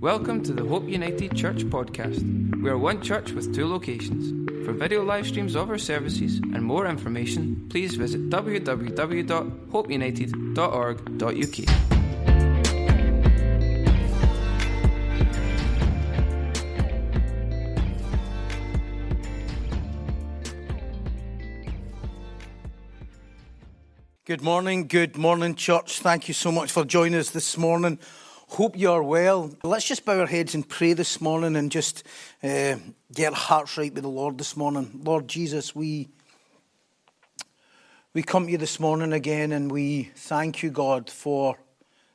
Welcome to the Hope United Church podcast. We are one church with two locations. For video live streams of our services and more information, please visit www.hopeunited.org.uk. Good morning, church. Thank you so much for joining us this morning. Hope you're well. Let's just bow our heads and pray this morning and just get our hearts right with the Lord this morning. Lord Jesus, we come to you this morning again, and we thank you, God, for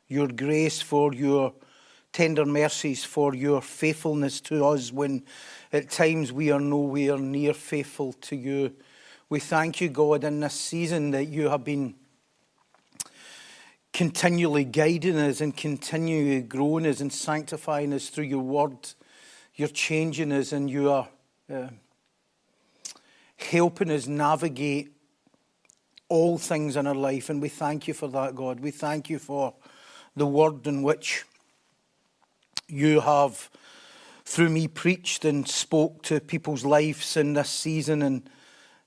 your grace, for your tender mercies, for your faithfulness to us when at times we are nowhere near faithful to you. We thank you, God, in this season that you have been continually guiding us and continually growing us and sanctifying us through your word. You're changing us, and you are helping us navigate all things in our life, and we thank you for that, God. We thank you for the word in which you have, through me, preached and spoke to people's lives in this season, and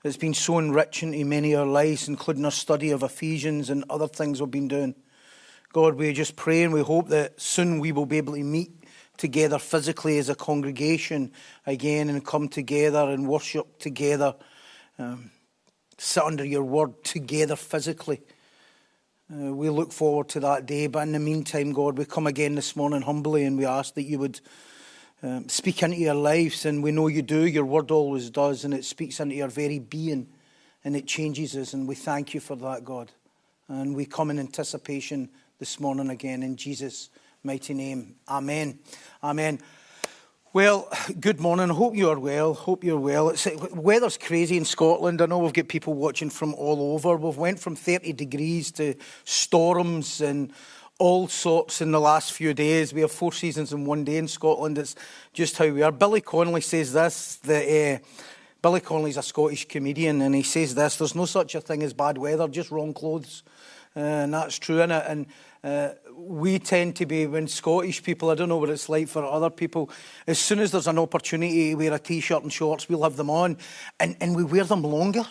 it's been so enriching to many of our lives, including our study of Ephesians and other things we've been doing. God, we just pray and we hope that soon we will be able to meet together physically as a congregation again and come together and worship together, sit under your word together physically. We look forward to that day, but in the meantime, God, we come again this morning humbly and we ask that you would speak into your lives, and we know you do. Your word always does, and it speaks into your very being, and it changes us, and we thank you for that, God. And we come in anticipation this morning again, in Jesus' mighty name. Amen. Amen. Well, good morning. Hope you are well. Weather's crazy in Scotland. I know we've got people watching from all over. We've went from 30 degrees to storms and all sorts in the last few days. We have four seasons in one day in Scotland. It's just how we are. Billy Connolly says this, that Billy Connolly's a Scottish comedian, and he says this: there's no such a thing as bad weather, just wrong clothes. And that's true, isn't it? And we tend to be, when Scottish people, I don't know what it's like for other people, as soon as there's an opportunity to wear a T-shirt and shorts, we'll have them on, and we wear them longer.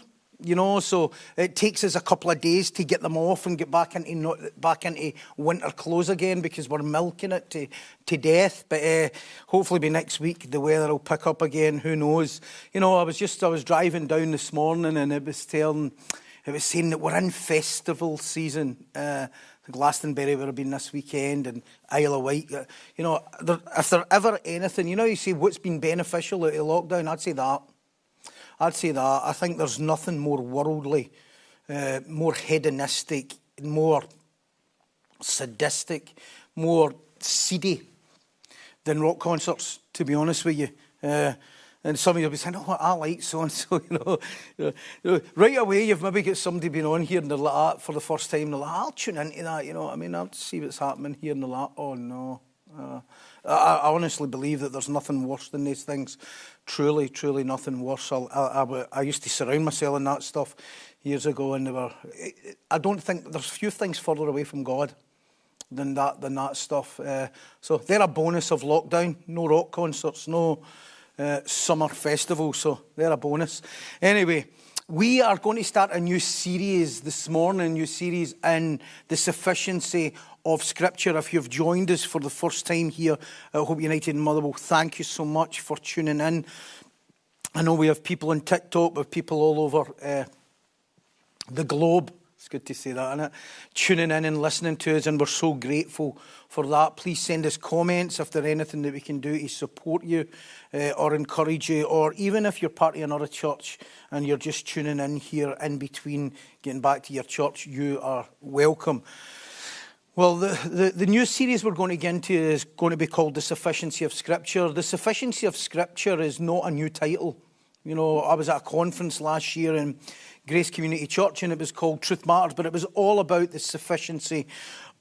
You know, so it takes us a couple of days to get them off and get back into winter clothes again, because we're milking it to death. But hopefully by next week the weather will pick up again. Who knows? You know, I was driving down this morning, and it was saying that we're in festival season. Glastonbury would have been this weekend, and Isle of Wight. You know, if there ever anything, you know, you say what's been beneficial out of lockdown, I'd say that. I think there's nothing more worldly, more hedonistic, more sadistic, more seedy than rock concerts, to be honest with you. And some of you will be saying, oh, I like so-and-so, you know. Right away, you've maybe got somebody been on here and they're like that for the first time. They're like, I'll tune into that, you know what I mean? I'll see what's happening here, and they're like, oh, no. I honestly believe that there's nothing worse than these things. Truly, truly nothing worse. I used to surround myself in that stuff years ago, and I don't think there's few things further away from God than that stuff. So they're a bonus of lockdown. No rock concerts, no summer festivals. So they're a bonus. Anyway, we are going to start a new series this morning, a new series in the sufficiency of Scripture. If you've joined us for the first time here at Hope United in Motherwell, thank you so much for tuning in. I know we have people on TikTok, we have people all over the globe. It's good to say that, isn't it? Tuning in and listening to us, and we're so grateful for that. Please send us comments if there's anything that we can do to support you or encourage you, or even if you're part of another church and you're just tuning in here in between getting back to your church, you are welcome. Well, the new series we're going to get into is going to be called The Sufficiency of Scripture. The Sufficiency of Scripture is not a new title. You know, I was at a conference last year and Grace Community Church, and it was called Truth Matters, but it was all about the sufficiency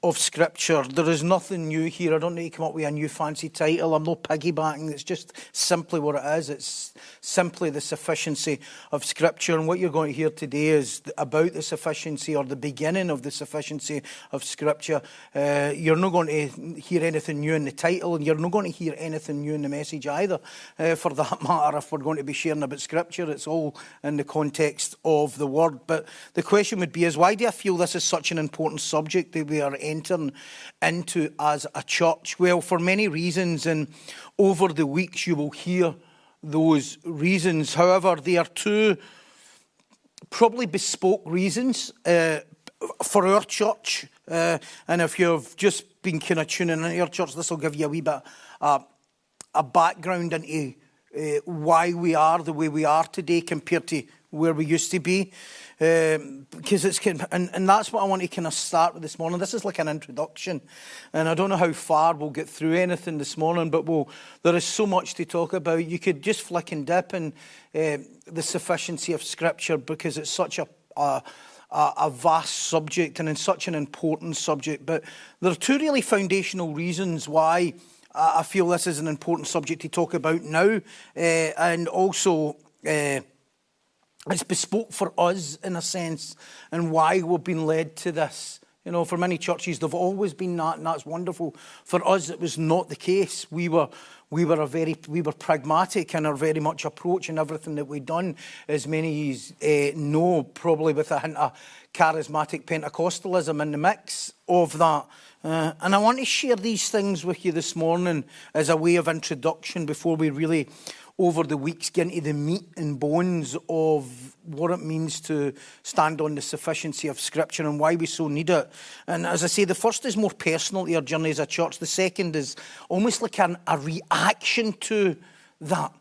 of Scripture. There is nothing new here. I don't need to come up with a new fancy title. I'm no piggybacking. It's just simply what it is. It's simply the sufficiency of Scripture. And what you're going to hear today is about the sufficiency, or the beginning of the sufficiency of Scripture. You're not going to hear anything new in the title, and you're not going to hear anything new in the message either, for that matter, if we're going to be sharing about Scripture. It's all in the context of the Word. But the question would be is, why do I feel this is such an important subject that we are entering into as a church? Well, for many reasons, and over the weeks you will hear those reasons. However, there are two probably bespoke reasons for our church. And if you've just been kind of tuning in to your church, this will give you a wee bit a background into why we are the way we are today compared to where we used to be, because it's and that's what I want to kind of start with this morning. This is like an introduction, and I don't know how far we'll get through anything this morning, but there is so much to talk about. You could just flick and dip in the sufficiency of Scripture, because it's such a vast subject, and it's such an important subject. But there are two really foundational reasons why I feel this is an important subject to talk about now, and also it's bespoke for us, in a sense, and why we've been led to this. You know, for many churches, they've always been that, and that's wonderful. For us, it was not the case. We were pragmatic in our very much approach, and everything that we'd done, as many know, probably with a hint of charismatic Pentecostalism in the mix of that. And I want to share these things with you this morning as a way of introduction before we really, over the weeks, get into the meat and bones of what it means to stand on the sufficiency of Scripture and why we so need it. And as I say, the first is more personal to our journey as a church. The second is almost like a reaction to that.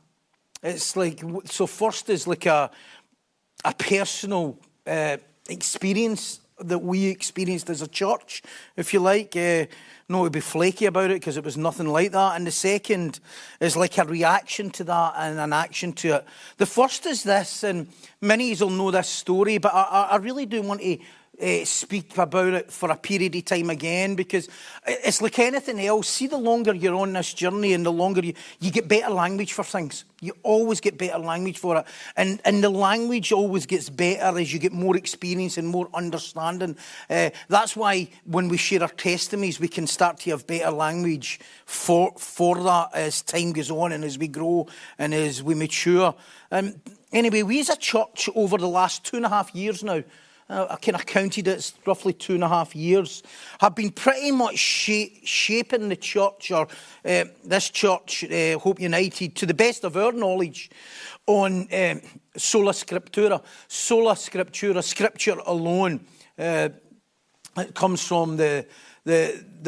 It's like, so first is like a personal experience that we experienced as a church, if you like. No, to be flaky about it, because it was nothing like that. And the second is like a reaction to that and an action to it. The first is this, and many will know this story, but I really do want to speak about it for a period of time again, because it's like anything else. See, the longer you're on this journey, and the longer you get better language for things. You always get better language for it. And the language always gets better as you get more experience and more understanding. That's why when we share our testimonies, we can start to have better language for that as time goes on, and as we grow and as we mature. Anyway, we as a church over the last 2.5 years now, I kind of counted it, it's roughly 2.5 years, have been pretty much shaping the church, or this church, Hope United, to the best of our knowledge, on Sola Scriptura. Sola Scriptura, Scripture alone. It comes from the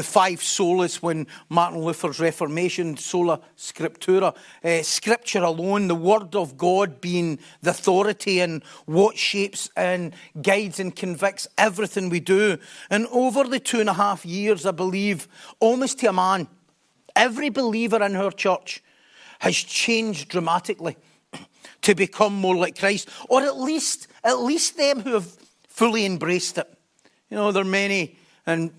five solas when Martin Luther's Reformation, Sola Scriptura, Scripture alone, the Word of God being the authority and what shapes and guides and convicts everything we do. And over the 2.5 years, I believe, almost to a man, every believer in her church has changed dramatically to become more like Christ, or at least them who have fully embraced it. You know, there are many, and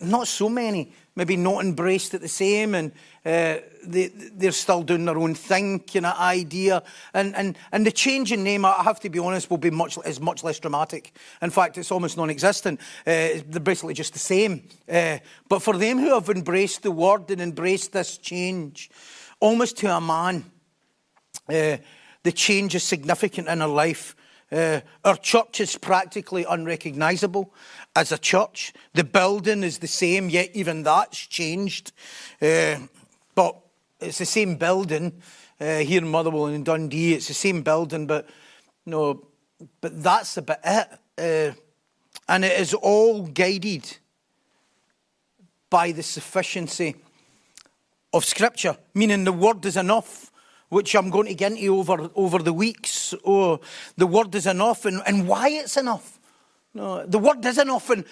not so many, maybe not embraced it the same, and they're still doing their own thing, kind of idea. And the change in name, I have to be honest, will be much less dramatic. In fact, it's almost non-existent. They're basically just the same. But for them who have embraced the Word and embraced this change, almost to a man, the change is significant in our life. Our church is practically unrecognisable as a church. The building is the same, yet even that's changed. But it's the same building here in Motherwell and in Dundee. It's the same building, but no, but that's about it. And it is all guided by the sufficiency of Scripture, meaning the Word is enough, which I'm going to get into over the weeks. Oh, the Word is enough, and why it's enough. No, the Word is enough, and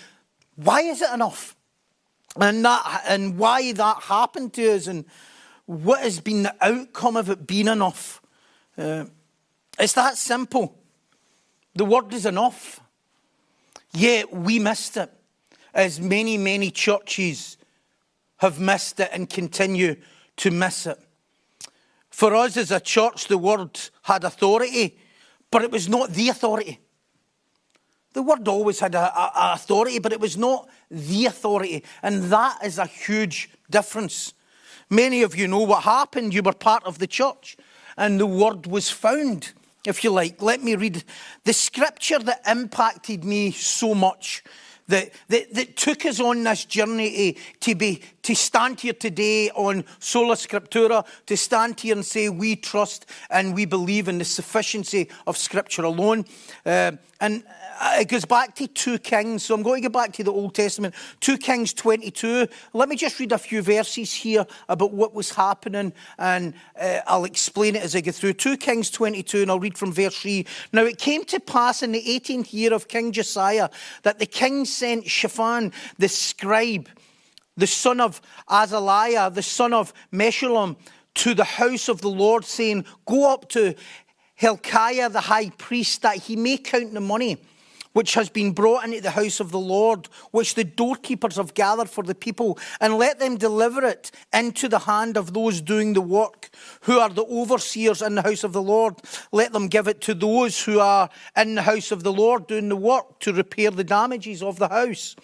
why is it enough? And why that happened to us, and what has been the outcome of it being enough. It's that simple. The word is enough. Yet we missed it, as many, many churches have missed it and continue to miss it. For us as a church, the word had authority, but it was not the authority. The word always had an authority, but it was not the authority. And that is a huge difference. Many of you know what happened. You were part of the church, and the word was found, if you like. Let me read the scripture that impacted me so much, that took us on this journey to stand here today on Sola Scriptura, to stand here and say we trust and we believe in the sufficiency of Scripture alone. And it goes back to 2 Kings, so I'm going to go back to the Old Testament. 2 Kings 22, let me just read a few verses here about what was happening, and I'll explain it as I go through. 2 Kings 22, and I'll read from verse 3. Now it came to pass in the 18th year of King Josiah that the king sent Shaphan the scribe, the son of Azaliah, the son of Meshullam, to the house of the Lord, saying, go up to Hilkiah the high priest, that he may count the money which has been brought into the house of the Lord, which the doorkeepers have gathered for the people, and let them deliver it into the hand of those doing the work, who are the overseers in the house of the Lord. Let them give it to those who are in the house of the Lord doing the work to repair the damages of the house,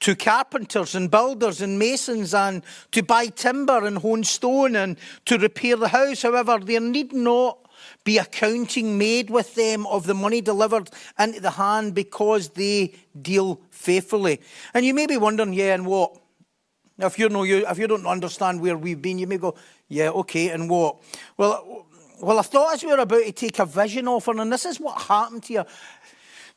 to carpenters and builders and masons, and to buy timber and hewn stone and to repair the house. However, there need not be accounting made with them of the money delivered into the hand, because they deal faithfully. And you may be wondering, yeah, and what? Now, if you don't understand where we've been, you may go, yeah, okay, and what? Well, I thought as we were about to take a vision offering, and this is what happened here.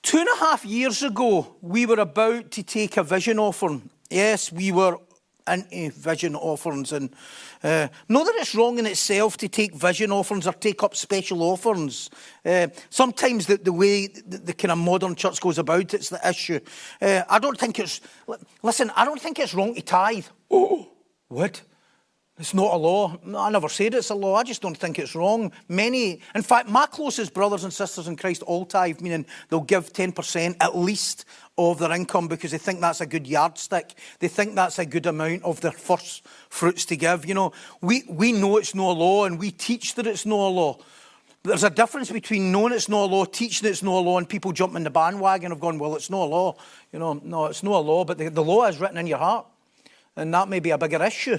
2.5 years ago, we were about to take a vision offering. Yes, we were into vision offerings, and not that it's wrong in itself to take vision offerings or take up special offerings. Sometimes the way the kind of modern church goes about it's the issue. I don't think it's wrong to tithe. Oh, what? It's not a law. I never said it's a law. I just don't think it's wrong. In fact, my closest brothers and sisters in Christ all tithe, meaning they'll give 10% at least of their income, because they think that's a good yardstick. They think that's a good amount of their first fruits to give. You know, we know it's no law, and we teach that it's no law. There's a difference between knowing it's not a law, teaching it's not a law, and people jumping the bandwagon have gone, well, it's not a law. You know, no, it's not a law, but the law is written in your heart, and that may be a bigger issue.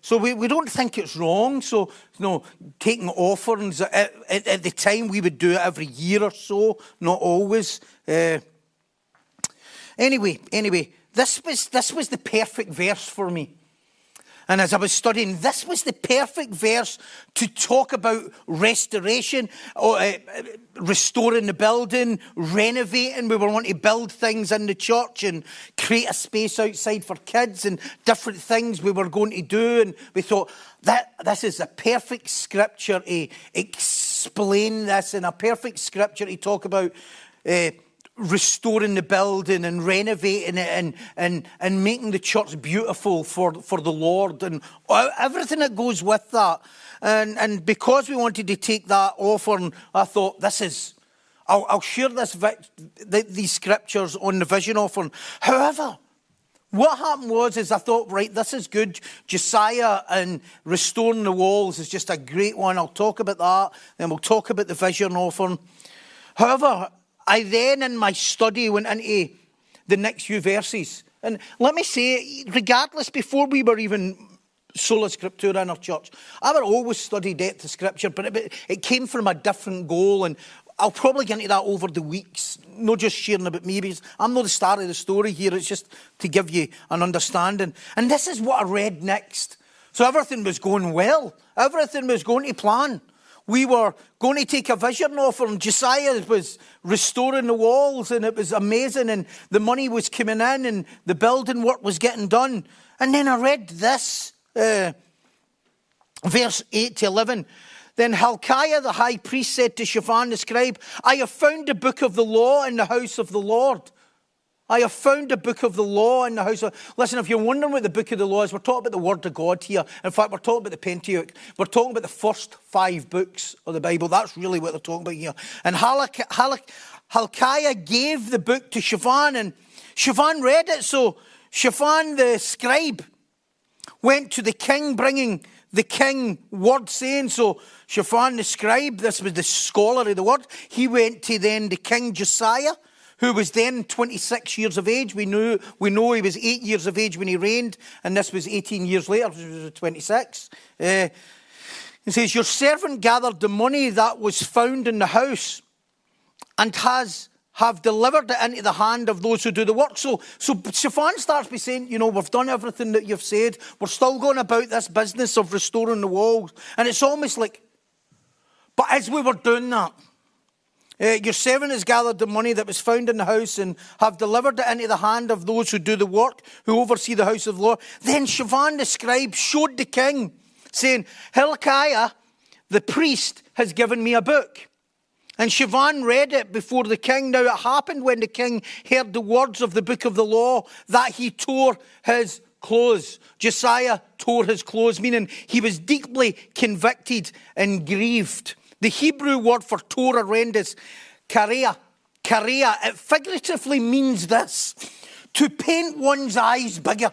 So we don't think it's wrong. So, you know, taking offerings at the time, we would do it every year or so, not always. Anyway, this was the perfect verse for me. And as I was studying, this was the perfect verse to talk about restoration, or restoring the building, renovating. We were wanting to build things in the church and create a space outside for kids and different things we were going to do. And we thought that this is a perfect scripture to explain this, and a perfect scripture to talk about restoring the building and renovating it and making the church beautiful for the Lord and everything that goes with that. And because we wanted to take that offering, I thought I'll share these scriptures on the vision offering. However, what happened was I thought, right, this is good. Josiah and restoring the walls is just a great one. I'll talk about that. Then we'll talk about the vision offering. However, I then, in my study, went into the next few verses. And let me say, regardless, before we were even Sola Scriptura in our church, I would always study depth of Scripture, but it came from a different goal. And I'll probably get into that over the weeks, not just sharing about me, because I'm not the star of the story here. It's just to give you an understanding. And this is what I read next. So everything was going well. Everything was going to plan. We were going to take a vision offering. Josiah was restoring the walls, and it was amazing, and the money was coming in, and the building work was getting done. And then I read this, verse 8 to 11. Then Hilkiah the high priest said to Shaphan the scribe, I have found the book of the law in the house of the Lord. I have found the book of the law in the house of... Listen, if you're wondering what the book of the law is, we're talking about the word of God here. In fact, we're talking about the Pentateuch. We're talking about the first 5 books of the Bible. That's really what they're talking about here. And Halak, Halak, Hilkiah gave the book to Shaphan, and Shaphan read it. So Shaphan the scribe went to the king, bringing the king word saying. So Shaphan the scribe, this was the scholar of the word, he went to then the king Josiah, who was then 26 years of age. We know he was 8 years of age when he reigned, and this was 18 years later, he was 26. It says, your servant gathered the money that was found in the house and have delivered it into the hand of those who do the work. So Shaphan starts by saying, you know, we've done everything that you've said. We're still going about this business of restoring the walls. And it's almost like, but as we were doing that, your servant has gathered the money that was found in the house and have delivered it into the hand of those who do the work, who oversee the house of the Lord. Then Shaphan the scribe showed the king, saying, Hilkiah the priest has given me a book. And Shaphan read it before the king. Now it happened when the king heard the words of the book of the law that he tore his clothes. Josiah tore his clothes, meaning he was deeply convicted and grieved. The Hebrew word for tore or rend is kareah. Kareah, it figuratively means this, to paint one's eyes bigger.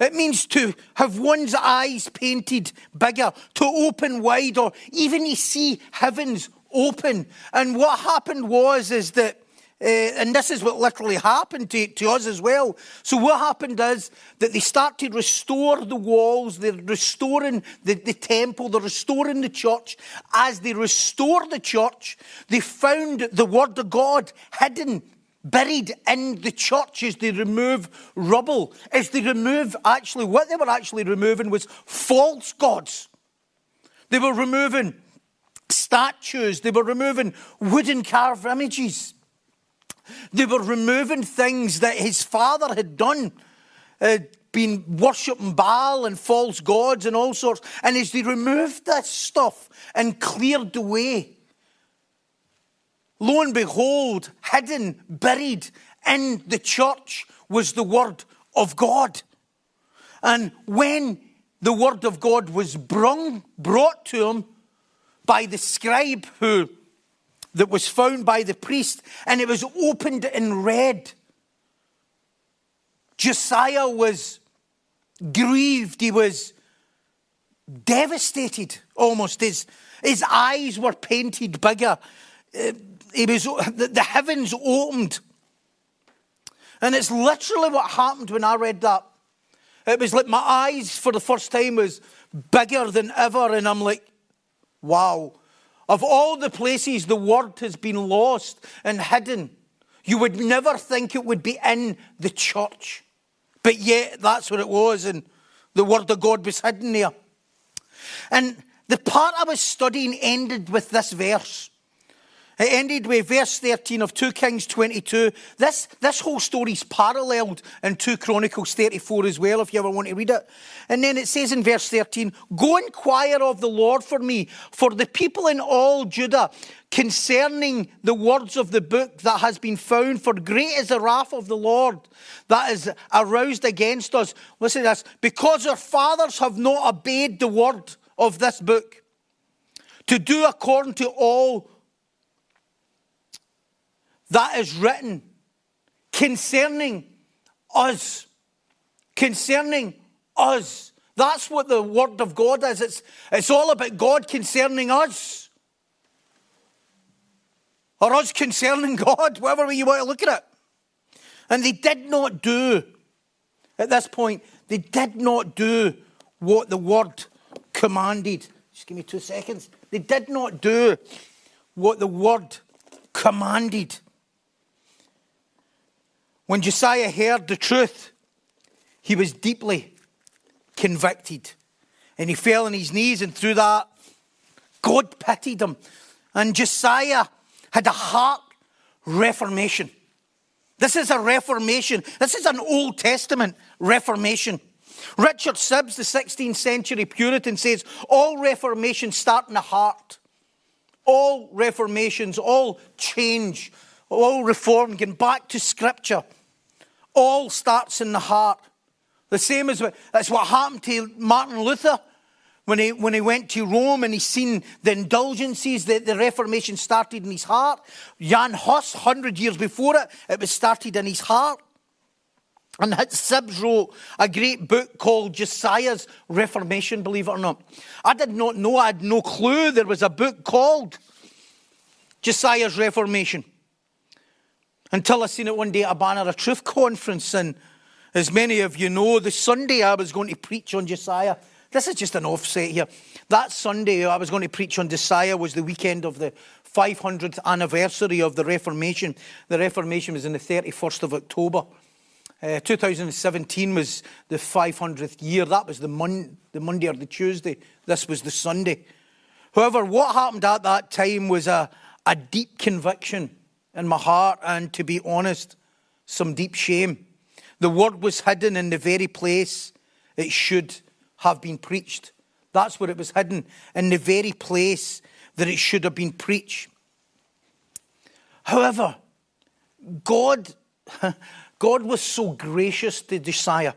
It means to have one's eyes painted bigger, to open wide, or even to see heavens open. And what happened was that, and this is what literally happened to us as well. So what happened is that they start to restore the walls, they're restoring the temple, they're restoring the church. As they restore the church, they found the word of God hidden, buried in the church as they remove rubble, as they remove what they were actually removing was false gods. They were removing statues, they were removing wooden carved images. They were removing things that his father had done, been worshipping Baal and false gods and all sorts. And as they removed this stuff and cleared the way, lo and behold, hidden, buried in the church was the word of God. And when the word of God was brought to him by the scribe that was found by the priest, and it was opened and read, Josiah was grieved. He was devastated almost. His eyes were painted bigger. The heavens opened. And it's literally what happened when I read that. It was like my eyes for the first time was bigger than ever. And I'm like, wow. Of all the places the word has been lost and hidden, you would never think it would be in the church. But yet, that's what it was, and the word of God was hidden there. And the part I was studying ended with this verse. It ended with verse 13 of 2 Kings 22. This whole story is paralleled in 2 Chronicles 34 as well, if you ever want to read it. And then it says in verse 13, go inquire of the Lord for me, for the people in all Judah, concerning the words of the book that has been found, for great is the wrath of the Lord that is aroused against us. Listen to this. Because our fathers have not obeyed the word of this book, to do according to all that is written concerning us. Concerning us. That's what the word of God is. It's all about God concerning us. Or us concerning God, whatever way you want to look at it. And they did not do, at this point, they did not do what the word commanded. Just give me 2 seconds. They did not do what the word commanded. When Josiah heard the truth, he was deeply convicted. And he fell on his knees, and through that, God pitied him. And Josiah had a heart reformation. This is a reformation. This is an Old Testament reformation. Richard Sibbes, the 16th century Puritan, says, all reformations start in the heart. All reformations, all change, all reform, getting back to Scripture, all starts in the heart. The same as that's what happened to Martin Luther When he went to Rome and he seen the indulgences, the Reformation started in his heart. Jan Hus, 100 years before it, it was started in his heart. And Sibbes wrote a great book called Josiah's Reformation, believe it or not. I did not know, I had no clue there was a book called Josiah's Reformation. Until I seen it one day at a Banner of Truth conference. And as many of you know, this Sunday I was going to preach on Josiah. This is just an offset here. That Sunday I was going to preach on Josiah was the weekend of the 500th anniversary of the Reformation. The Reformation was on the 31st of October. 2017 was the 500th year. That was the Monday or the Tuesday. This was the Sunday. However, what happened at that time was a deep conviction in my heart and, to be honest, some deep shame. The word was hidden in the very place it should have been preached. That's where it was hidden, in the very place that it should have been preached. However, God was so gracious to Josiah.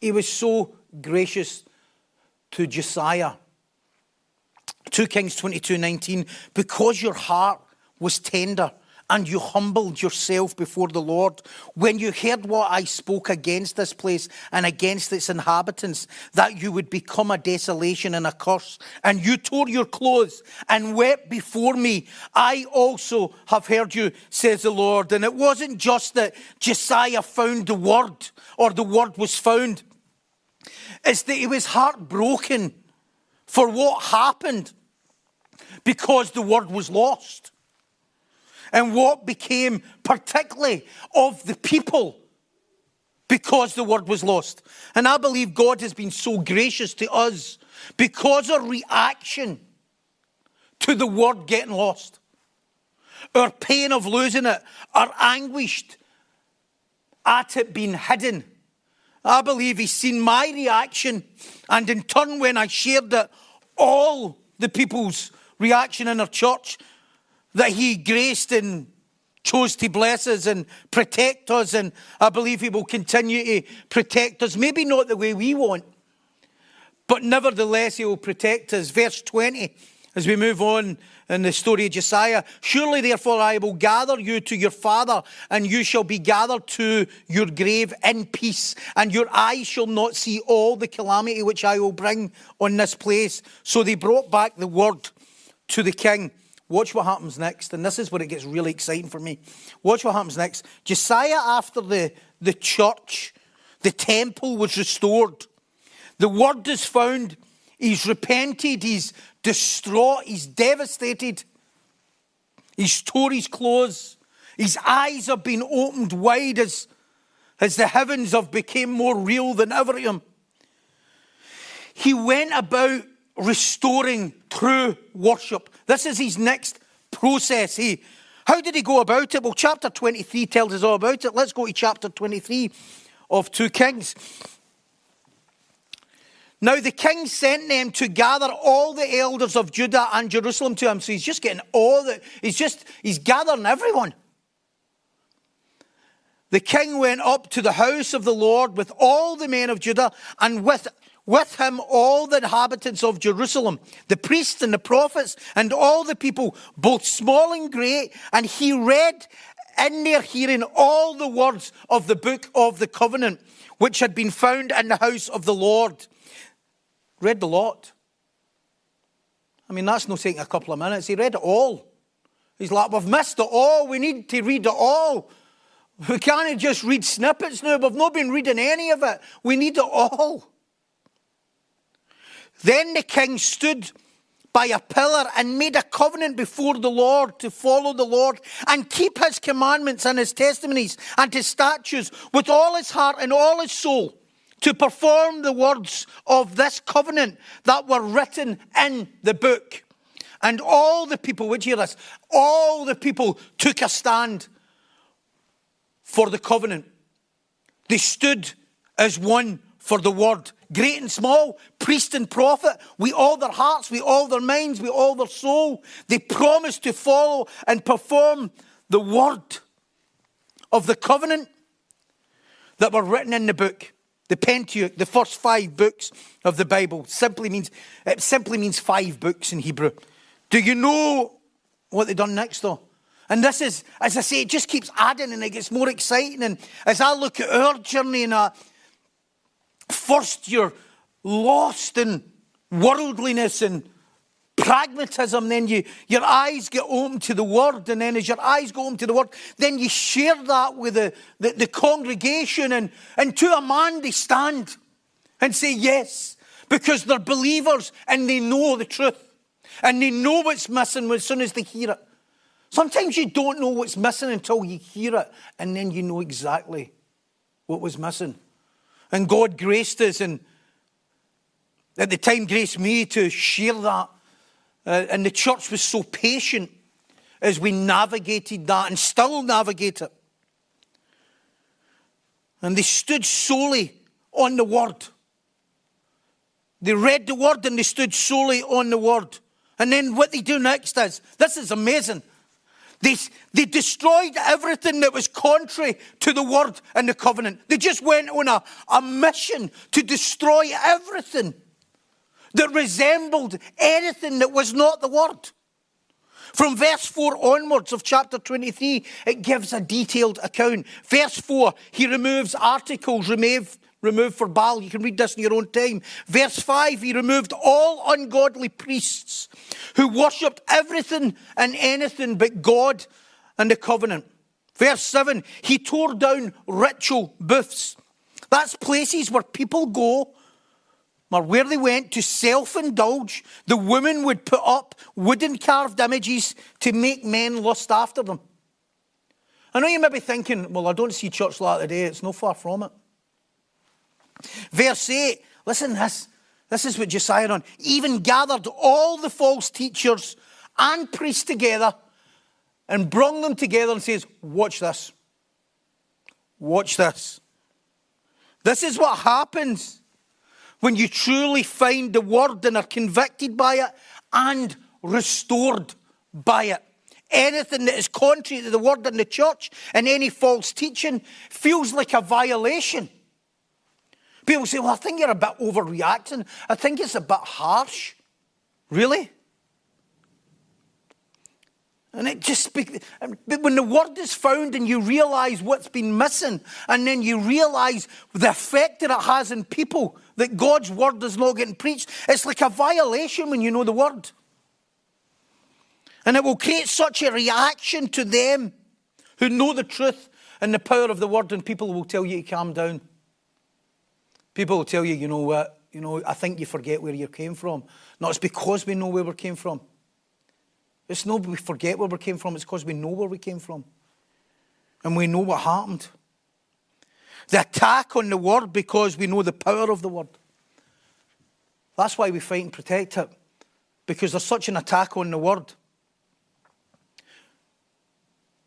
He was so gracious to Josiah. 2 Kings 22:19, because your heart was tender and you humbled yourself before the Lord, when you heard what I spoke against this place and against its inhabitants, that you would become a desolation and a curse, and you tore your clothes and wept before me, I also have heard you, says the Lord. And it wasn't just that Josiah found the word, or the word was found. It's that he was heartbroken for what happened, because the word was lost. And what became particularly of the people because the word was lost. And I believe God has been so gracious to us because our reaction to the word getting lost, our pain of losing it, our anguish at it being hidden. I believe he's seen my reaction, and in turn when I shared it, all the people's reaction in our church, that he graced and chose to bless us and protect us. And I believe he will continue to protect us. Maybe not the way we want, but nevertheless he will protect us. Verse 20, as we move on in the story of Josiah. Surely therefore I will gather you to your father, and you shall be gathered to your grave in peace. And your eyes shall not see all the calamity which I will bring on this place. So they brought back the word to the king. Watch what happens next. And this is where it gets really exciting for me. Watch what happens next. Josiah, after the church, the temple was restored. The word is found. He's repented. He's distraught. He's devastated. He's tore his clothes. His eyes have been opened wide as the heavens have become more real than ever to him. He went about restoring true worship. This is his next process. How did he go about it? Well, chapter 23 tells us all about it. Let's go to chapter 23 of 2 Kings. Now the king sent them to gather all the elders of Judah and Jerusalem to him. So he's just getting he's gathering everyone. The king went up to the house of the Lord with all the men of Judah and with him all the inhabitants of Jerusalem, the priests and the prophets and all the people, both small and great. And he read in their hearing all the words of the book of the covenant, which had been found in the house of the Lord. Read the lot. I mean, that's not taking a couple of minutes. He read it all. He's like, we've missed it all. We need to read it all. We can't just read snippets now. We've not been reading any of it. We need it all. Then the king stood by a pillar and made a covenant before the Lord to follow the Lord and keep his commandments and his testimonies and his statutes with all his heart and all his soul, to perform the words of this covenant that were written in the book. And all the people, would you hear this? All the people took a stand for the covenant. They stood as one for the word. Great and small, priest and prophet, with all their hearts, with all their minds, with all their soul, they promised to follow and perform the word of the covenant that were written in the book. The Pentateuch, the first 5 books of the Bible, simply means 5 books in Hebrew. Do you know what they've done next, though? And this is, as I say, it just keeps adding and it gets more exciting. And as I look at our journey in a first, you're lost in worldliness and pragmatism, then your eyes get open to the word, and then as your eyes go open to the word, then you share that with the congregation, and to a man they stand and say yes, because they're believers and they know the truth and they know what's missing as soon as they hear it. Sometimes you don't know what's missing until you hear it, and then you know exactly what was missing. And God graced us, and at the time graced me to share that. And the church was so patient as we navigated that and still navigate it. And they stood solely on the word. They read the word and they stood solely on the word. And then what they do next is, this is amazing. They destroyed everything that was contrary to the word and the covenant. They just went on a mission to destroy everything that resembled anything that was not the word. From verse 4 onwards of chapter 23, it gives a detailed account. Verse 4, he removes articles removed for Baal. You can read this in your own time. Verse 5, he removed all ungodly priests who worshipped everything and anything but God and the covenant. Verse 7, he tore down ritual booths. That's places where people go, or where they went to self-indulge. The women would put up wooden carved images to make men lust after them. I know you may be thinking, well, I don't see church like that today. It's no far from it. Verse 8, listen to this. This is what Josiah done. Even gathered all the false teachers and priests together and brought them together and says, watch this. Watch this. This is what happens when you truly find the word and are convicted by it and restored by it. Anything that is contrary to the word in the church and any false teaching feels like a violation. People say, well, I think you're a bit overreacting. I think it's a bit harsh. Really? And it just, but when the word is found and you realise what's been missing, and then you realise the effect that it has in people, that God's word is not getting preached, it's like a violation when you know the word. And it will create such a reaction to them who know the truth and the power of the word, and people will tell you to calm down. People will tell you, you know what, I think you forget where you came from. No, it's because we know where we came from. It's not we forget where we came from, it's because we know where we came from. And we know what happened. The attack on the word because we know the power of the word. That's why we fight and protect it. Because there's such an attack on the word.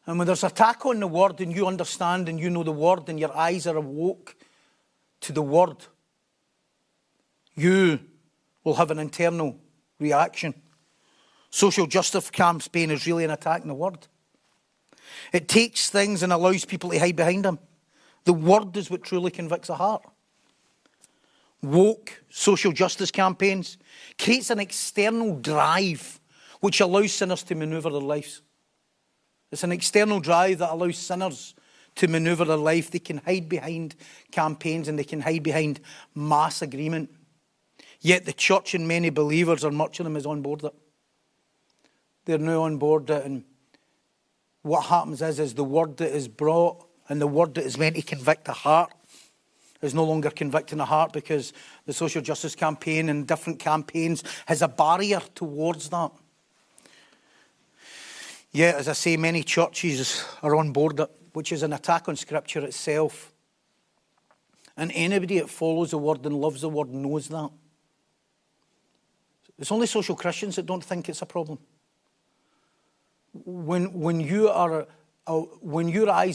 And when there's an attack on the word and you understand and you know the word and your eyes are awoke to the word, you will have an internal reaction. Social justice campaign is really an attack on the word. It takes things and allows people to hide behind them. The word is what truly convicts a heart. Woke social justice campaigns creates an external drive which allows sinners to manoeuvre their lives. It's an external drive that allows sinners to manoeuvre their life. They can hide behind campaigns and they can hide behind mass agreement. Yet the church and many believers, or much of them, is on board that. They're now on board it, and what happens is the word that is brought and the word that is meant to convict the heart is no longer convicting the heart, because the social justice campaign and different campaigns has a barrier towards that. Yet, as I say, many churches are on board it, which is an attack on Scripture itself. And anybody that follows the word and loves the word knows that. It's only social Christians that don't think it's a problem. When your eyes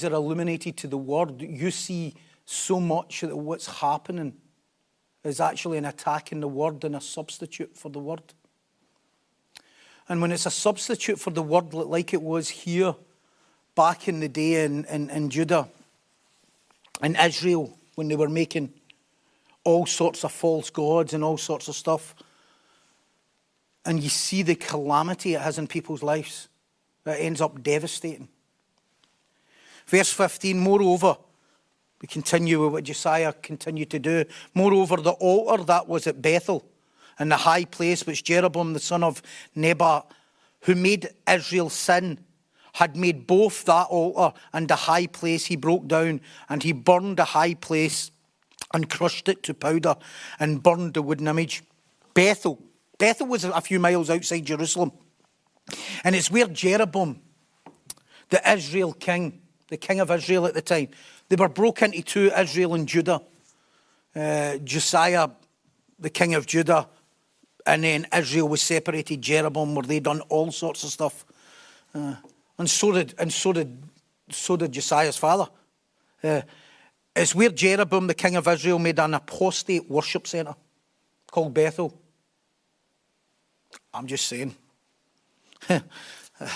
are illuminated to the word, you see so much that what's happening is actually an attack on the word and a substitute for the word. And when it's a substitute for the word, like it was here back in the day in Judah and Israel, when they were making all sorts of false gods and all sorts of stuff. And you see the calamity it has in people's lives. It ends up devastating. Verse 15, moreover, we continue with what Josiah continued to do. Moreover, the altar that was at Bethel and the high place which Jeroboam the son of Nebat, who made Israel sin, had made both that altar and the high place he broke down, and he burned the high place and crushed it to powder and burned the wooden image. Bethel was a few miles outside Jerusalem. And it's where Jeroboam, the Israel king, the king of Israel at the time, they were broken into two, Israel and Judah. Josiah, the king of Judah, and then Israel was separated. Jeroboam, where they done all sorts of stuff. And so did Josiah's father. It's where Jeroboam, the king of Israel, made an apostate worship centre called Bethel. I'm just saying.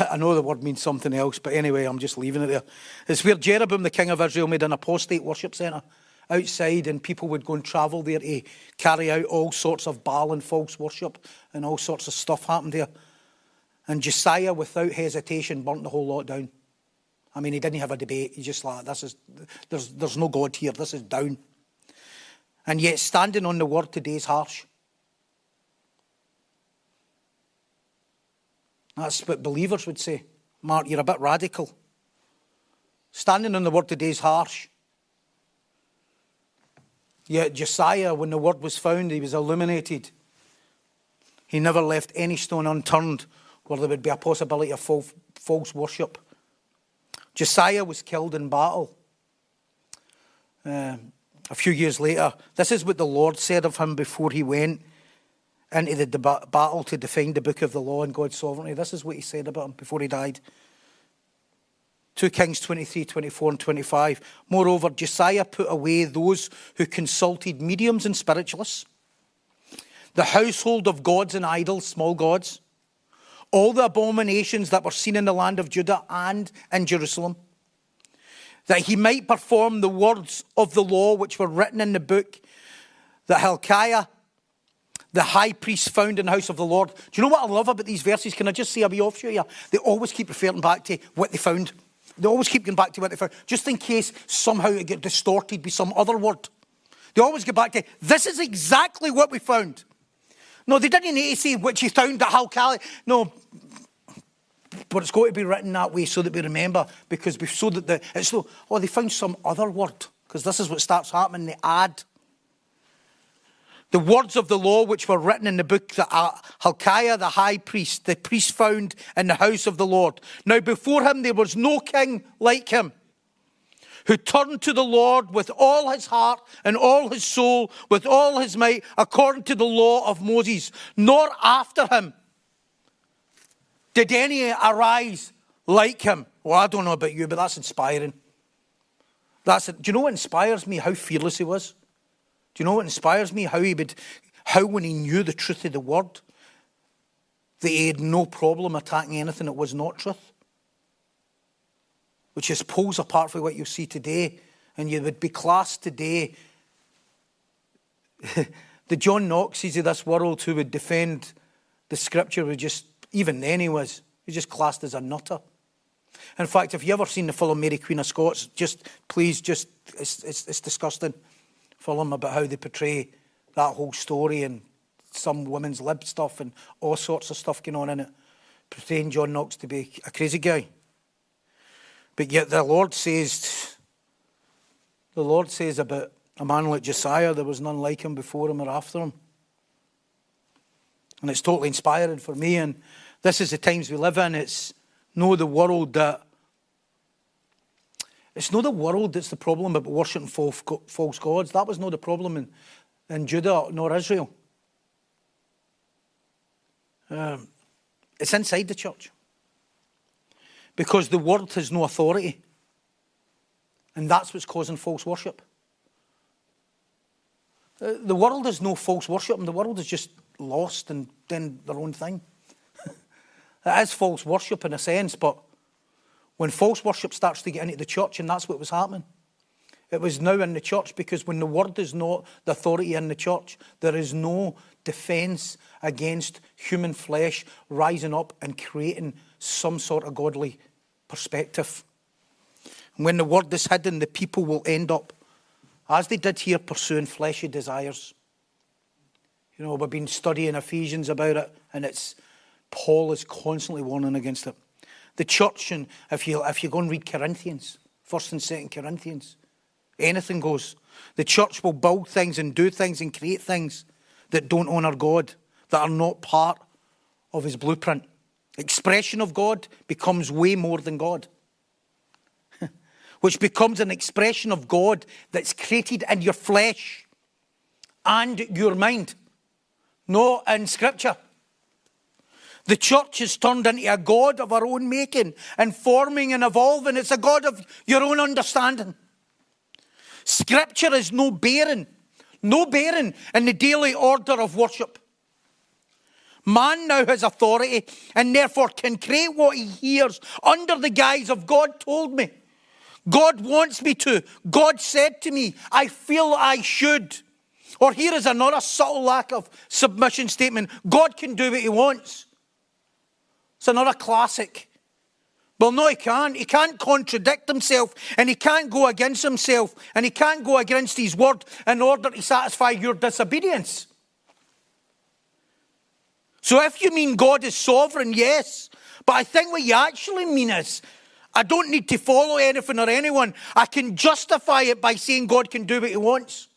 I know the word means something else, but anyway, I'm just leaving it there. It's where Jeroboam, the king of Israel, made an apostate worship centre outside, and people would go and travel there to carry out all sorts of Baal and false worship, and all sorts of stuff happened there. And Josiah, without hesitation, burnt the whole lot down. I mean, he didn't have a debate. He just like, there's no God here. This is down. And yet, standing on the word today is harsh. That's what believers would say. Mark, you're a bit radical. Standing on the word today is harsh. Yet Josiah, when the word was found, he was illuminated. He never left any stone unturned where there would be a possibility of false worship. Josiah was killed in battle. A few years later, this is what the Lord said of him before he went into the battle to defend the book of the law and God's sovereignty. This is what he said about him before he died. 2 Kings 23, 24 and 25. Moreover, Josiah put away those who consulted mediums and spiritualists, the household of gods and idols, small gods, all the abominations that were seen in the land of Judah and in Jerusalem, that he might perform the words of the law which were written in the book that Hilkiah, the high priest, found in the house of the Lord. Do you know what I love about these verses? Can I just say a wee offshoot here? They always keep referring back to what they found. They always keep going back to what they found, just in case somehow it gets distorted by some other word. They always go back to, this is exactly what we found. No, they didn't need to say which he found at Halkali. No, but it's got to be written that way so that we remember, because so that it's so, oh, they found some other word, because this is what starts happening. They add the words of the law which were written in the book that Hilkiah the high priest, the priest found in the house of the Lord. Now before him there was no king like him, who turned to the Lord with all his heart and all his soul, with all his might, according to the law of Moses. Nor after him did any arise like him. Well, I don't know about you, but that's inspiring. Do you know what inspires me? How fearless he was. Do you know what inspires me? How when he knew the truth of the word, that he had no problem attacking anything that was not truth. Which is pulls apart from what you see today. And you would be classed today. The John Knoxes of this world who would defend the scripture were just, even then he was just classed as a nutter. In fact, if you ever seen the film Mary Queen of Scots, it's disgusting. Film about how they portray that whole story and some women's lib stuff and all sorts of stuff going on in it, portraying John Knox to be a crazy guy. But yet the Lord says about a man like Josiah, there was none like him before him or after him. And it's totally inspiring for me. And this is the times we live in. It's not the world that's the problem about worshiping false gods. That was not the problem in Judah nor Israel. It's inside the church. Because the word has no authority. And that's what's causing false worship. The world has no false worship, and the world is just lost and doing their own thing. It is false worship in a sense, but when false worship starts to get into the church, and that's what was happening, It was now in the church, because when the word is not the authority in the church, there is no defence against human flesh rising up and creating some sort of godly perspective. And when the word is hidden, the people will end up, as they did here, pursuing fleshly desires. You know, we've been studying Ephesians about it, and Paul is constantly warning against it. The church, and if you go and read Corinthians, 1 and 2 Corinthians, anything goes. The church will build things and do things and create things that don't honour God, that are not part of his blueprint. Expression of God becomes way more than God, which becomes an expression of God that's created in your flesh and your mind, not in Scripture. The church is turned into a god of our own making and forming and evolving. It's a god of your own understanding. Scripture is no bearing in the daily order of worship. Man now has authority and therefore can create what he hears under the guise of God told me. God wants me to. God said to me, I feel I should. Or here is another subtle lack of submission statement. God can do what he wants. It's another classic. Well, no, he can't. He can't contradict himself, and he can't go against himself, and he can't go against his word in order to satisfy your disobedience. So if you mean God is sovereign, yes, but I think what you actually mean is, I don't need to follow anything or anyone. I can justify it by saying God can do what he wants.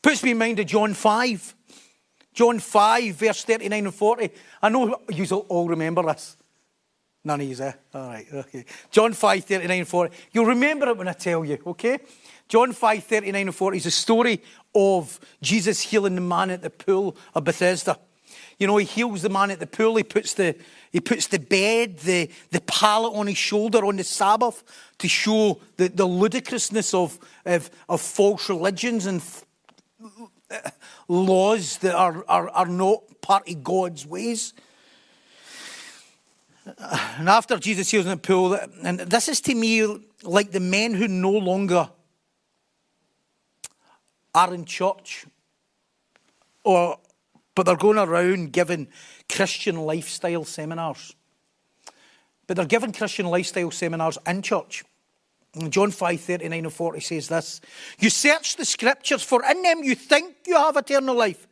Puts me in mind of John 5. John 5, verse 39 and 40. I know you all remember this. None of you there. All right, okay. John 5, 39 and 40. You'll remember it when I tell you, okay? John 5, 39 and 40 is the story of Jesus healing the man at the pool of Bethesda. You know, he heals the man at the pool. He puts the bed, the pallet on his shoulder on the Sabbath to show the ludicrousness of false religions and laws that are not part of God's ways. And after Jesus heals in the pool, and this is to me like the men who no longer are in church, but they're going around giving Christian lifestyle seminars. But they're giving Christian lifestyle seminars in church. And John 5, 39 and 40 says this: you search the Scriptures, for in them you think you have eternal life,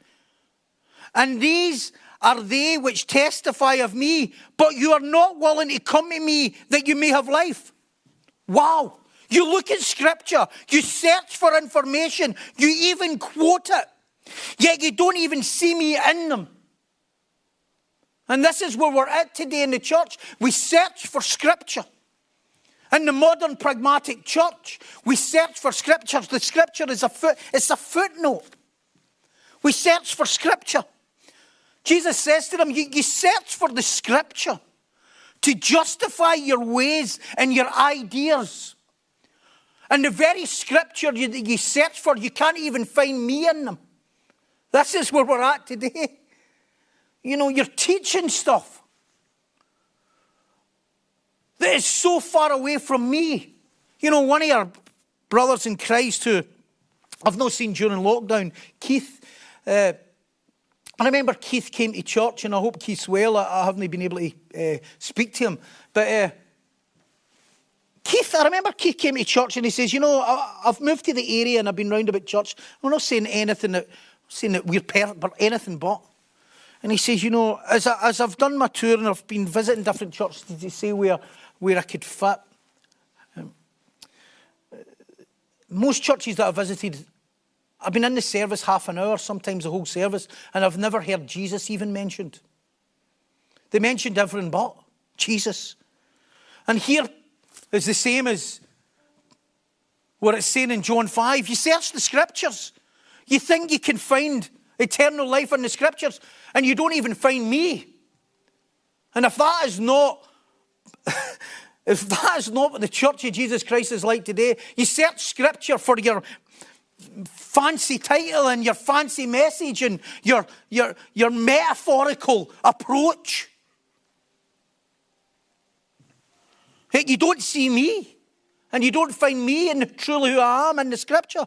and these are they which testify of me, but you are not willing to come to me that you may have life. Wow. You look at Scripture, you search for information, you even quote it, yet you don't even see me in them. And this is where we're at today in the church. We search for Scripture. In the modern pragmatic church, we search for Scriptures. The Scripture is a footnote. We search for Scripture. Jesus says to them, you search for the Scripture to justify your ways and your ideas. And the very Scripture you search for, you can't even find me in them. This is where we're at today. You know, you're teaching stuff that is so far away from me. You know, one of your brothers in Christ who I've not seen during lockdown, Keith, I remember Keith came to church, and I hope Keith's well. I haven't been able to speak to him. But I remember Keith came to church, and he says, you know, I've moved to the area and I've been round about church. I'm not saying anything that we're perfect, but anything but. And he says, you know, as I've done my tour and I've been visiting different churches, did you see where I could fit? Most churches that I visited, I've been in the service half an hour, sometimes the whole service, and I've never heard Jesus even mentioned. They mentioned everything but Jesus. And here is the same as what it's saying in John 5. You search the Scriptures. You think you can find eternal life in the Scriptures, and you don't even find me. And if that is not what the Church of Jesus Christ is like today, you search Scripture for your fancy title and your fancy message and your metaphorical approach. Hey, you don't see me And you don't find me in truly who I am in the Scripture.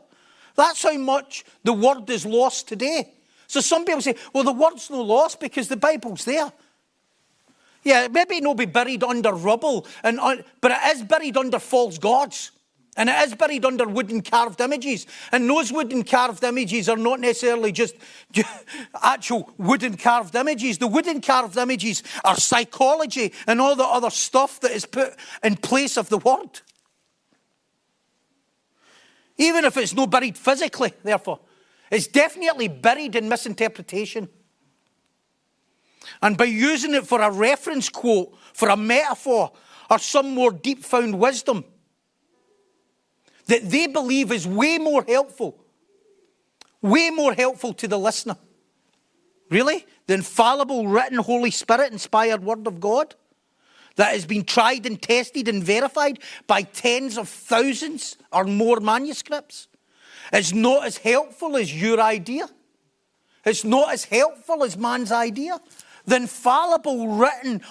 That's how much the Word is lost today. So some people say, well, the Word's no lost because the Bible's there. Yeah, maybe it'll be buried under rubble, but it is buried under false gods. And it is buried under wooden carved images. And those wooden carved images are not necessarily just actual wooden carved images. The wooden carved images are psychology and all the other stuff that is put in place of the Word. Even if it's not buried physically, therefore, it's definitely buried in misinterpretation. And by using it for a reference quote, for a metaphor, or some more deep-found wisdom that they believe is way more helpful to the listener. Really? The infallible, written, Holy Spirit-inspired Word of God that has been tried and tested and verified by tens of thousands or more manuscripts. It's not as helpful as your idea. It's not as helpful as man's idea. The infallible, written,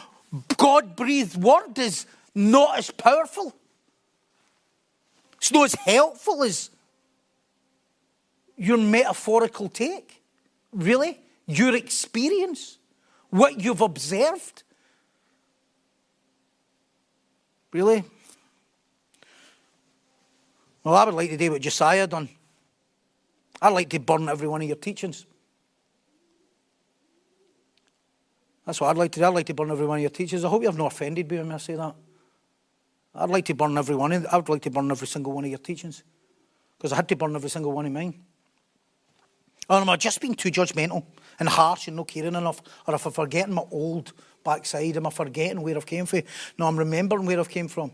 God-breathed Word is not as powerful. It's not as helpful as your metaphorical take, really, your experience, what you've observed. Really? Well, I would like to do what Josiah done. I'd like to burn every one of your teachings. That's what I'd like to do. I'd like to burn every one of your teachings. I hope you have not offended me when I say that. I'd like to burn every one. I would like to burn every single one of your teachings, because I had to burn every single one of mine. Or am I just being too judgmental and harsh and not caring enough? Or if I'm forgetting my old backside, am I forgetting where I've came from? No, I'm remembering where I've came from.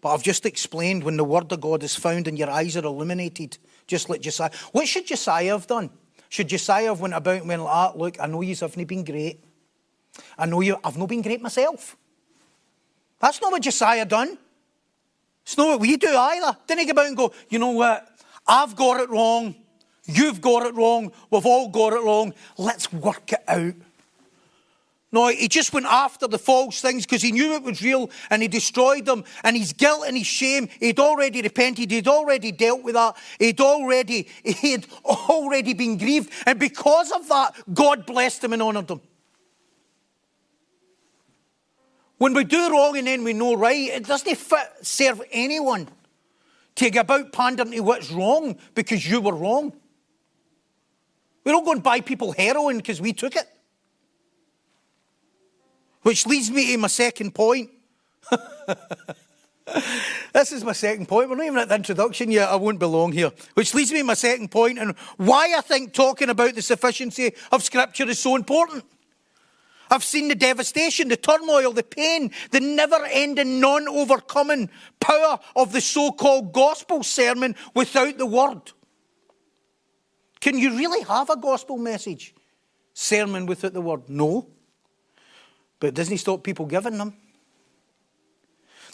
But I've just explained when the Word of God is found and your eyes are illuminated, just like Josiah. What should Josiah have done? Should Josiah have went about and went like, ah, look, I know you haven't been great. I know you. I've not been great myself. That's not what Josiah done. It's not what we do either. Didn't he go about and go, you know what? I've got it wrong. You've got it wrong. We've all got it wrong. Let's work it out. No, he just went after the false things because he knew it was real and he destroyed them. And his guilt and his shame, he'd already repented. He'd already dealt with that. He'd already been grieved. And because of that, God blessed him and honoured him. When we do wrong and then we know right, it doesn't serve anyone to go about pandering to what's wrong because you were wrong. We don't go and buy people heroin because we took it. Which leads me to my second point. This is my second point. We're not even at the introduction yet. I won't be long here. Which leads me to my second point and why I think talking about the sufficiency of Scripture is so important. I've seen the devastation, the turmoil, the pain, the never-ending, non-overcoming power of the so-called gospel sermon without the Word. Can you really have a gospel message sermon without the Word? No. But it doesn't stop people giving them.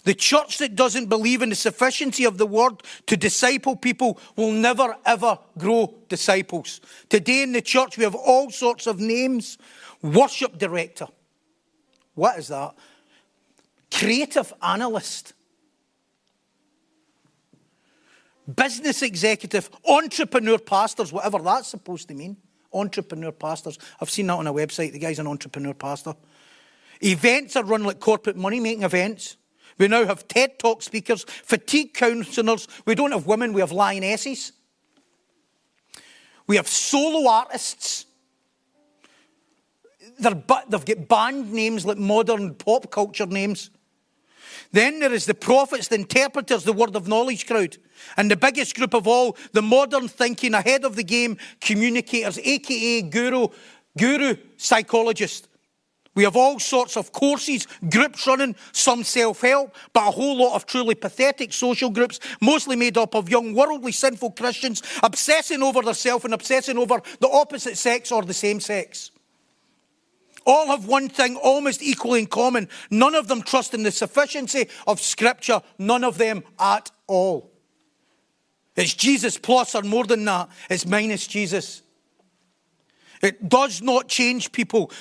The church that doesn't believe in the sufficiency of the Word to disciple people will never, ever grow disciples. Today in the church, we have all sorts of names. Worship director. What is that? Creative analyst. Business executive. Entrepreneur pastors, whatever that's supposed to mean. Entrepreneur pastors. I've seen that on a website. The guy's an entrepreneur pastor. Events are run like corporate money-making events. We now have TED Talk speakers, fatigue counsellors. We don't have women, we have lionesses. We have solo artists. They've got band names like modern pop culture names. Then there is the prophets, the interpreters, the word of knowledge crowd. And the biggest group of all, the modern thinking, ahead of the game, communicators, a.k.a. guru psychologists. We have all sorts of courses, groups running, some self-help, but a whole lot of truly pathetic social groups, mostly made up of young, worldly, sinful Christians, obsessing over themselves and obsessing over the opposite sex or the same sex. All have one thing almost equally in common. None of them trust in the sufficiency of Scripture. None of them at all. It's Jesus plus or more than that. It's minus Jesus. It does not change people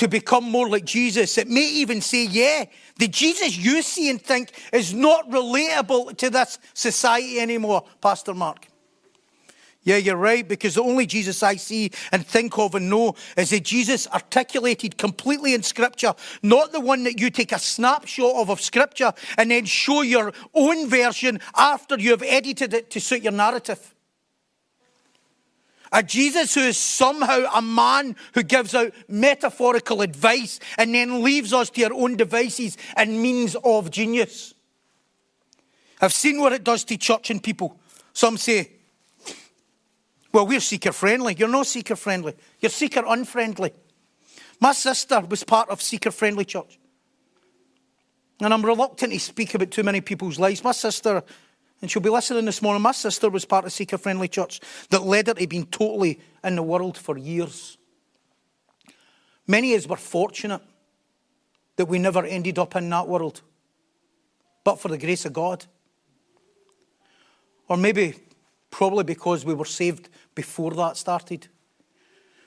to become more like Jesus. It may even say, yeah, the Jesus you see and think is not relatable to this society anymore, Pastor Mark. Yeah, you're right, because the only Jesus I see and think of and know is the Jesus articulated completely in Scripture, not the one that you take a snapshot of Scripture and then show your own version after you have edited it to suit your narrative. A Jesus who is somehow a man who gives out metaphorical advice and then leaves us to our own devices and means of genius. I've seen what it does to church and people. Some say, well, we're seeker friendly. You're not seeker friendly. You're seeker unfriendly. My sister was part of seeker friendly church. And I'm reluctant to speak about too many people's lives. My sister, and she'll be listening this morning, my sister was part of Seeker Friendly Church that led her to being totally in the world for years. Many of us were fortunate that we never ended up in that world, but for the grace of God. Or maybe, probably because we were saved before that started.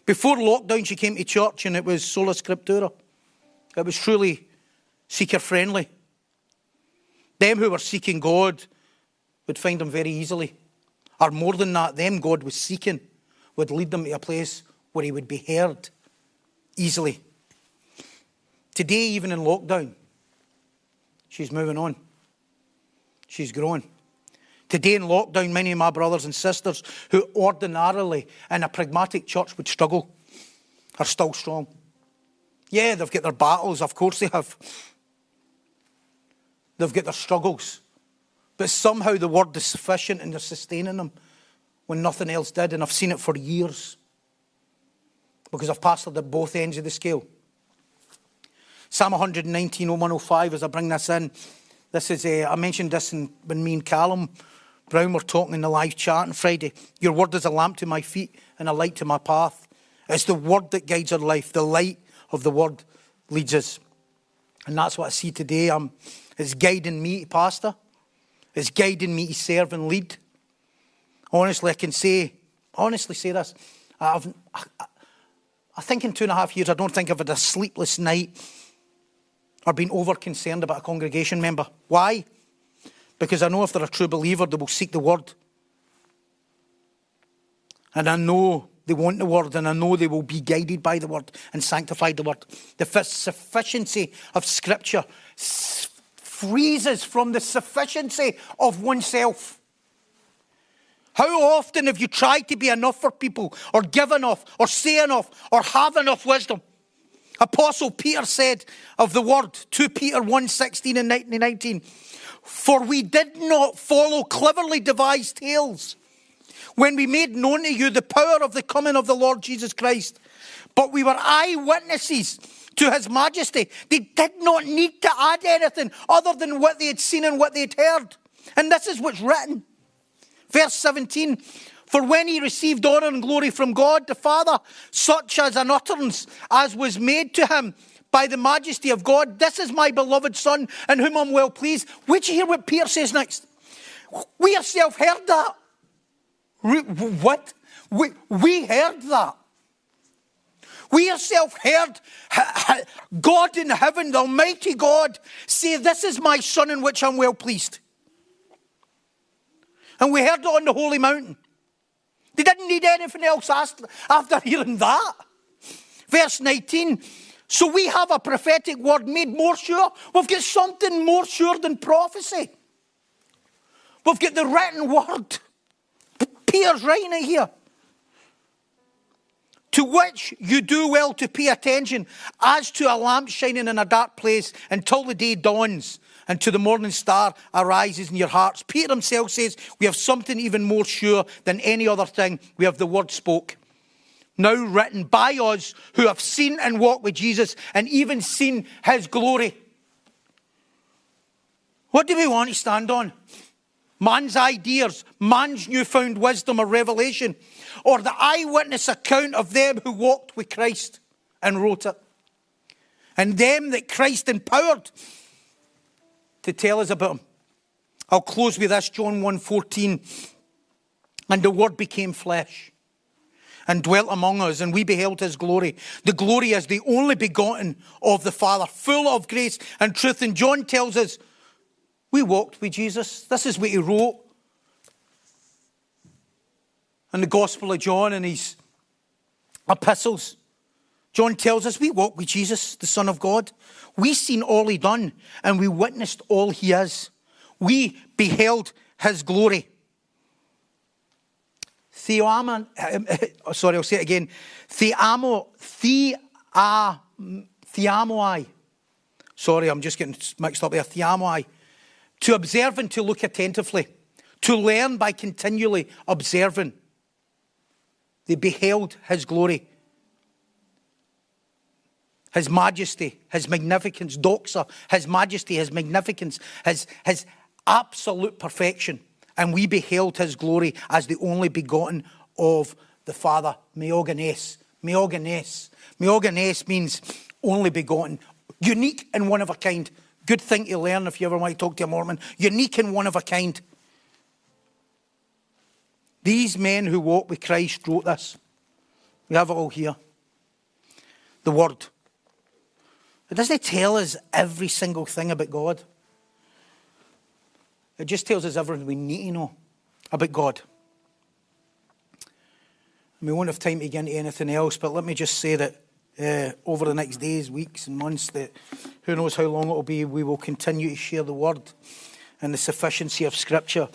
Before lockdown, she came to church and it was Sola Scriptura. It was truly seeker friendly. Them who were seeking God would find them very easily. Or more than that, them God was seeking would lead them to a place where he would be heard easily. Today, even in lockdown, she's moving on. She's growing. Today in lockdown, many of my brothers and sisters who ordinarily in a pragmatic church would struggle are still strong. Yeah, they've got their battles, of course they have. They've got their struggles. But somehow the word is sufficient and they're sustaining them when nothing else did. And I've seen it for years because I've pastored at both ends of the scale. Psalm 119, 105, as I bring this in, this is, I mentioned this when me and Callum Brown were talking in the live chat on Friday. Your word is a lamp to my feet and a light to my path. It's the word that guides our life. The light of the word leads us. And that's what I see today. It's guiding me to pastor. It's guiding me to serve and lead. Honestly, I can say, this. I think in 2.5 years, I don't think I've had a sleepless night or been over-concerned about a congregation member. Why? Because I know if they're a true believer, they will seek the word. And I know they want the word, and I know they will be guided by the word and sanctified the word. The sufficiency of Scripture freezes from the sufficiency of oneself. How often have you tried to be enough for people, or give enough, or say enough, or have enough wisdom? Apostle Peter said of the word, 2 Peter 1:16 and 19, for we did not follow cleverly devised tales when we made known to you the power of the coming of the Lord Jesus Christ, but we were eyewitnesses to his majesty. They did not need to add anything other than what they had seen and what they had heard. And this is what's written. Verse 17, for when he received honour and glory from God the Father, such as an utterance as was made to him by the majesty of God, this is my beloved son in whom I'm well pleased. Would you hear what Peter says next? We ourselves heard that. What? We heard that. We ourselves heard God in heaven, the Almighty God, say, this is my son in which I'm well pleased. And we heard it on the holy mountain. They didn't need anything else after hearing that. Verse 19, so we have a prophetic word made more sure. We've got something more sure than prophecy. We've got the written word. Peter's writing it here. To which you do well to pay attention as to a lamp shining in a dark place until the day dawns and to the morning star arises in your hearts. Peter himself says, we have something even more sure than any other thing. We have the word spoke, now written by us who have seen and walked with Jesus and even seen his glory. What do we want to stand on? Man's ideas, man's newfound wisdom or revelation, or the eyewitness account of them who walked with Christ and wrote it, and them that Christ empowered to tell us about him. I'll close with this, John 1:14, and the word became flesh and dwelt among us, and we beheld his glory. The glory as the only begotten of the Father, full of grace and truth. And John tells us, we walked with Jesus. This is what he wrote in the Gospel of John and his epistles. John tells us we walked with Jesus, the Son of God. We seen all he done, and we witnessed all he is. We beheld his glory. Sorry, I'll say it again. Theamoi. Sorry, I'm just getting mixed up there. Theamoi. To observe and to look attentively. To learn by continually observing. They beheld his glory. His majesty, his magnificence, doxa, his majesty, his magnificence, his absolute perfection. And we beheld his glory as the only begotten of the Father. Meogenes. Meogenes. Meogenes means only begotten. Unique and one of a kind. Good thing to learn if you ever want to talk to a Mormon. Unique and one of a kind. These men who walked with Christ wrote this. We have it all here. The Word. It doesn't tell us every single thing about God. It just tells us everything we need to know about God. And we won't have time to get into anything else, but let me just say that over the next days, weeks and months, that who knows how long it will be, we will continue to share the Word and the sufficiency of Scripture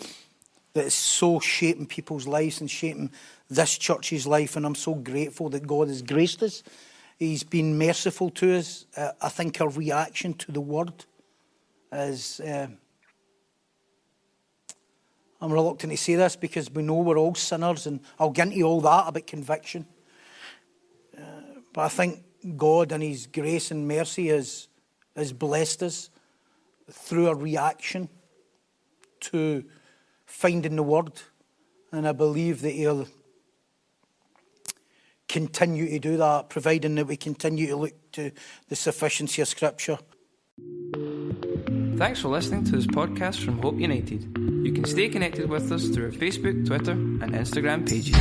that is so shaping people's lives and shaping this church's life. And I'm so grateful that God has graced us. He's been merciful to us. I think our reaction to the Word is... I'm reluctant to say this because we know we're all sinners, and I'll get into all that about conviction. But I think God and his grace and mercy has blessed us through a reaction to finding the Word. And I believe that he'll continue to do that, providing that we continue to look to the sufficiency of Scripture. Thanks for listening to this podcast from Hope United. You can stay connected with us through our Facebook, Twitter and Instagram pages.